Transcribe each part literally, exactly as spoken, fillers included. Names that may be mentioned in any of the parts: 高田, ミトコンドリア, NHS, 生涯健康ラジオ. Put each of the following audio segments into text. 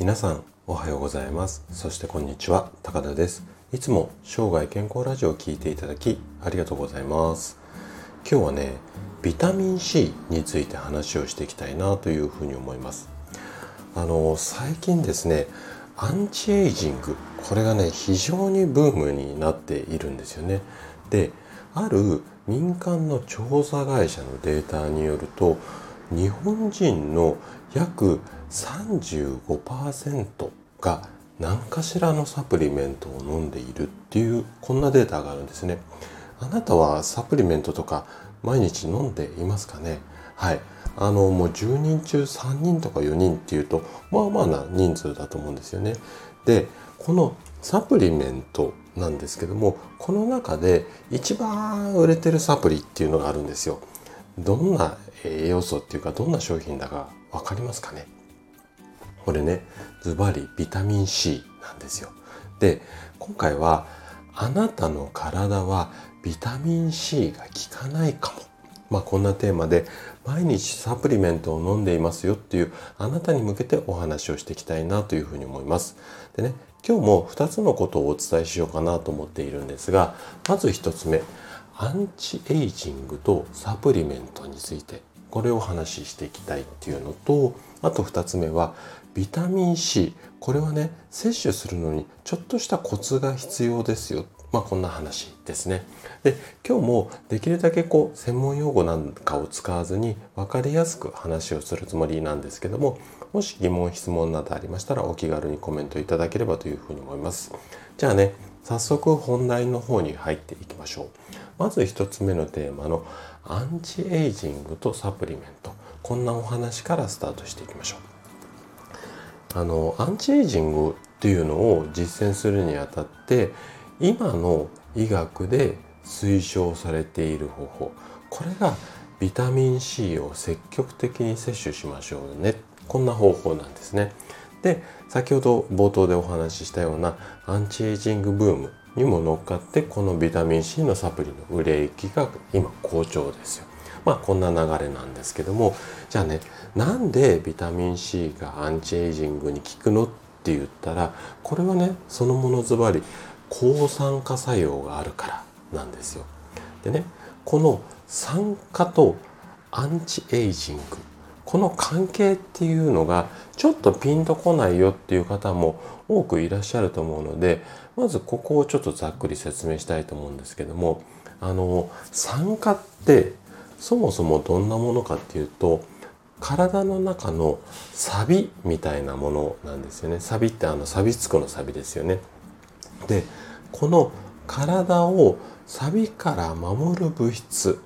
皆さんおはようございます。そしてこんにちは、高田です。いつも生涯健康ラジオを聞いていただきありがとうございます。今日はね、ビタミン C について話をしていきたいなというふうに思います。あの最近ですね、アンチエイジング、これがね非常にブームになっているんですよね。で、ある民間の調査会社のデータによると、日本人の約 さんじゅうごパーセント が何かしらのサプリメントを飲んでいるっていう、こんなデータがあるんですね。あなたはサプリメントとか毎日飲んでいますかね？はい。あの、もうじゅうにんちゅうさんにんとかよにんっていうと、まあまあな人数だと思うんですよね。で、このサプリメントなんですけども、この中で一番売れてるサプリっていうのがあるんですよ。どんな栄養素っていうか、どんな商品だかわかりますかね？これね、ズバリビタミン C なんですよ。で、今回はあなたの体はビタミン C が効かないかも、まあ、こんなテーマで毎日サプリメントを飲んでいますよっていうあなたに向けてお話をしていきたいなというふうに思います。でね、今日もふたつのことをお伝えしようかなと思っているんですが、まずひとつめ、アンチエイジングとサプリメントについて、これをお話ししていきたいっていうのと、あとふたつめはビタミン C、 これはね摂取するのにちょっとしたコツが必要ですよ、まあこんな話ですね。で、今日もできるだけこう専門用語なんかを使わずに分かりやすく話をするつもりなんですけども、もし疑問質問などありましたらお気軽にコメントいただければというふうに思います。じゃあね、早速本題の方に入っていきましょう。まず一つ目のテーマのアンチエイジングとサプリメント、こんなお話からスタートしていきましょう。あのアンチエイジングっていうのを実践するにあたって、今の医学で推奨されている方法、これがビタミン C を積極的に摂取しましょうね、こんな方法なんですね。で、先ほど冒頭でお話ししたようなアンチエイジングブームにも乗っかって、このビタミン C のサプリの売れ行きが今好調ですよ。まあこんな流れなんですけども、じゃあね、なんでビタミン C がアンチエイジングに効くのって言ったら、これはねそのものズバリ抗酸化作用があるからなんですよ。でね、この酸化とアンチエイジング、この関係っていうのがちょっとピンとこないよっていう方も多くいらっしゃると思うので、まずここをちょっとざっくり説明したいと思うんですけども、あの酸化ってそもそもどんなものかっていうと、体の中の錆みたいなものなんですよね。錆ってあの錆びつくの錆ですよね。で、この体を錆から守る物質、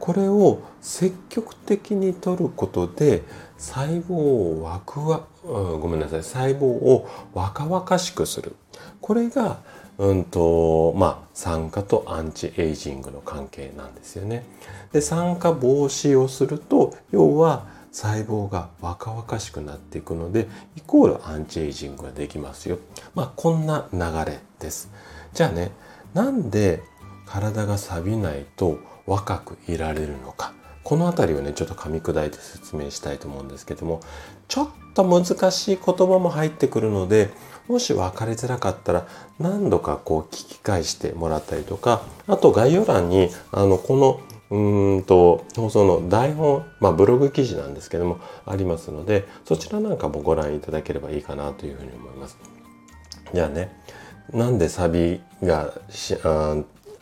これを積極的に取ることで細胞をわくわ、うん、ごめんなさい、細胞を若々しくする。これが、うんとまあ、酸化とアンチエイジングの関係なんですよね。で、酸化防止をすると、要は細胞が若々しくなっていくので、イコールアンチエイジングができますよ。まあこんな流れです。じゃあね、なんで体が錆びないと若くいられるのか、このあたりをねちょっと噛み砕いて説明したいと思うんですけども、ちょっと難しい言葉も入ってくるので、もし分かりづらかったら何度かこう聞き返してもらったりとか、あと概要欄にあのこのうーんと放送の台本、まあ、ブログ記事なんですけどもありますので、そちらなんかもご覧いただければいいかなというふうに思います。じゃあね、なんでサビがしあ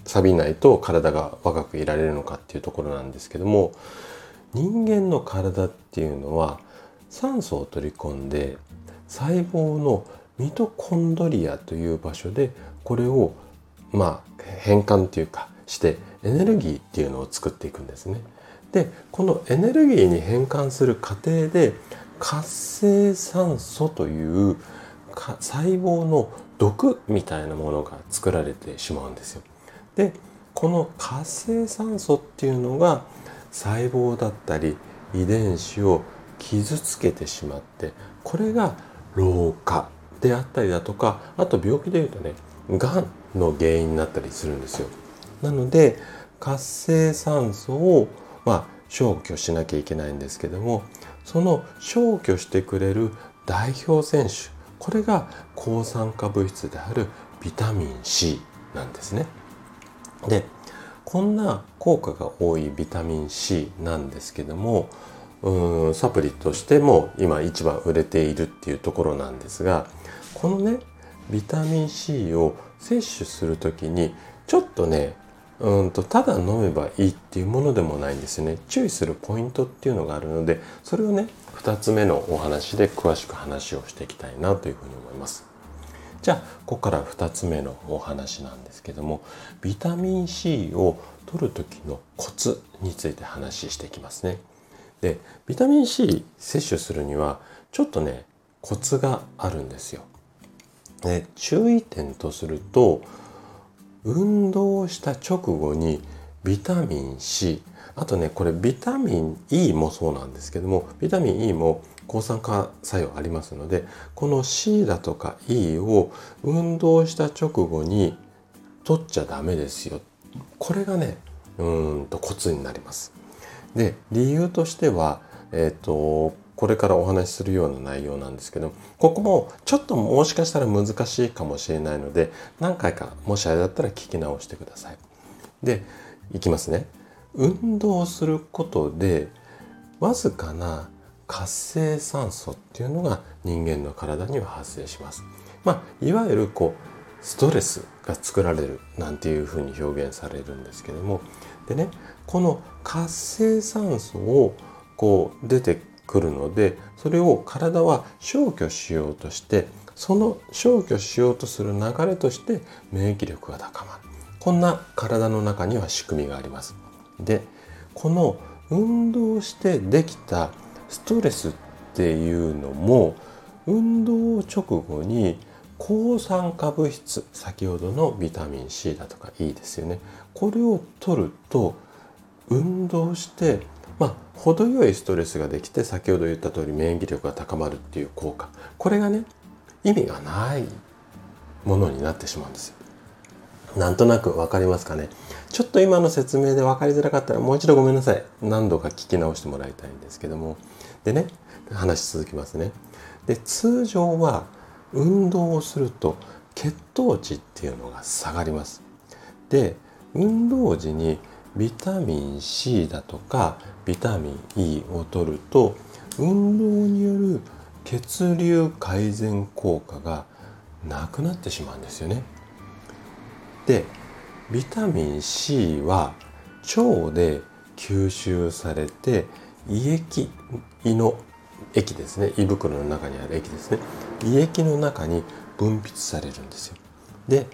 錆びないと体が若くいられるのかっていうところなんですけども、人間の体っていうのは酸素を取り込んで、細胞のミトコンドリアという場所でこれをまあ変換というかしてエネルギーっていうのを作っていくんですね。で、このエネルギーに変換する過程で活性酸素という細胞の毒みたいなものが作られてしまうんですよ。で、この活性酸素っていうのが細胞だったり遺伝子を傷つけてしまって、これが老化であったりだとか、あと病気でいうとね、がんの原因になったりするんですよ。なので活性酸素を、まあ、消去しなきゃいけないんですけども、その消去してくれる代表選手、これが抗酸化物質であるビタミン C なんですね。で、こんな効果が多いビタミン C なんですけども、うーんサプリとしても今一番売れているっていうところなんですが、このねビタミン C を摂取するときにちょっとねうんとただ飲めばいいっていうものでもないんですよね。注意するポイントっていうのがあるので、それをねふたつめのお話で詳しく話をしていきたいなというふうに思います。じゃあここからふたつめのお話なんですけども、ビタミン C を取る時のコツについて話していきますね。で、ビタミン C 摂取するにはちょっとねコツがあるんですよ。で、注意点とすると、運動をした直後にビタミン C、 あとねこれビタミン E もそうなんですけども、ビタミン E も抗酸化作用ありますので、この C だとか E を運動した直後に取っちゃダメですよ。これがねうーんとコツになります。で、理由としては、えっとこれからお話しするような内容なんですけど、ここもちょっともしかしたら難しいかもしれないので、何回かもしあれだったら聞き直してください。で、いきますね。運動することでわずかな活性酸素っていうのが人間の体には発生します。まあ、いわゆるこうストレスが作られるなんていうふうに表現されるんですけども、でね、この活性酸素をこう出て来るので、それを体は消去しようとして、その消去しようとする流れとして免疫力が高まる、こんな体の中には仕組みがあります。で、この運動してできたストレスっていうのも、運動直後に抗酸化物質、先ほどのビタミン C だとか E ですよね、これを取ると運動してまあ、程よいストレスができて、先ほど言った通り免疫力が高まるっていう効果、これがね意味がないものになってしまうんですよ。なんとなく分かりますかね。ちょっと今の説明で分かりづらかったらもう一度ごめんなさい。何度か聞き直してもらいたいんですけども。でね、話し続きますね。で、通常は運動をすると血糖値っていうのが下がります。で、運動時にビタミン C だとかビタミン E を取ると、運動による血流改善効果がなくなってしまうんですよね。で、ビタミン C は腸で吸収されて、胃液、胃の液ですね、胃袋の中にある液ですね、胃液の中に分泌されるんですよ。で、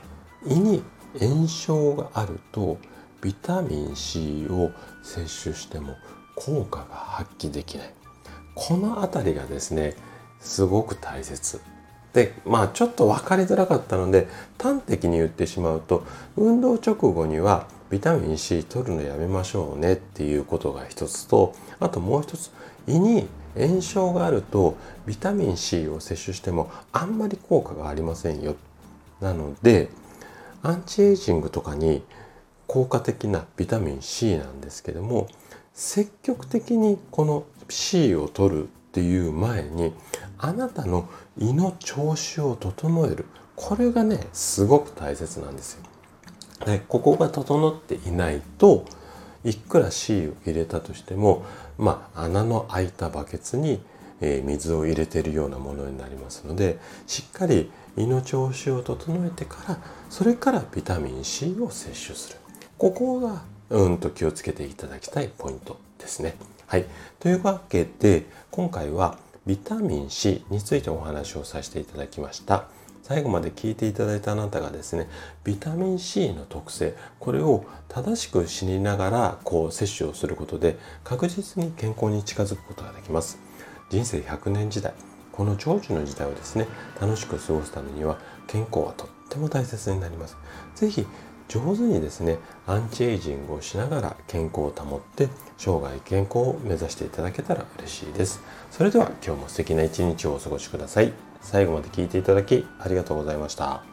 胃に炎症があるとビタミン C を摂取しても効果が発揮できない。このあたりがですね、すごく大切で、まあちょっと分かりづらかったので端的に言ってしまうと、運動直後にはビタミン C 取るのやめましょうねっていうことが一つと、あともう一つ、胃に炎症があるとビタミン C を摂取してもあんまり効果がありませんよ。なのでアンチエイジングとかに効果的なビタミン C なんですけども、積極的にこの C を取るっていう前に、あなたの胃の調子を整える、これがねすごく大切なんですよ。で、ここが整っていないと、いくら C を入れたとしても、まあ穴の開いたバケツに水を入れているようなものになりますので、しっかり胃の調子を整えてから、それからビタミン C を摂取する、ここがうんと気をつけていただきたいポイントですね。はい。というわけで、今回はビタミン C についてお話をさせていただきました。最後まで聞いていただいたあなたがですね、ビタミン C の特性、これを正しく知りながらこう摂取をすることで、確実に健康に近づくことができます。人生ひゃくねん時代、この長寿の時代をですね、楽しく過ごすためには健康はとっても大切になります。ぜひ上手にですね、アンチエイジングをしながら健康を保って、生涯健康を目指していただけたら嬉しいです。それでは今日も素敵な一日をお過ごしください。最後まで聞いていただきありがとうございました。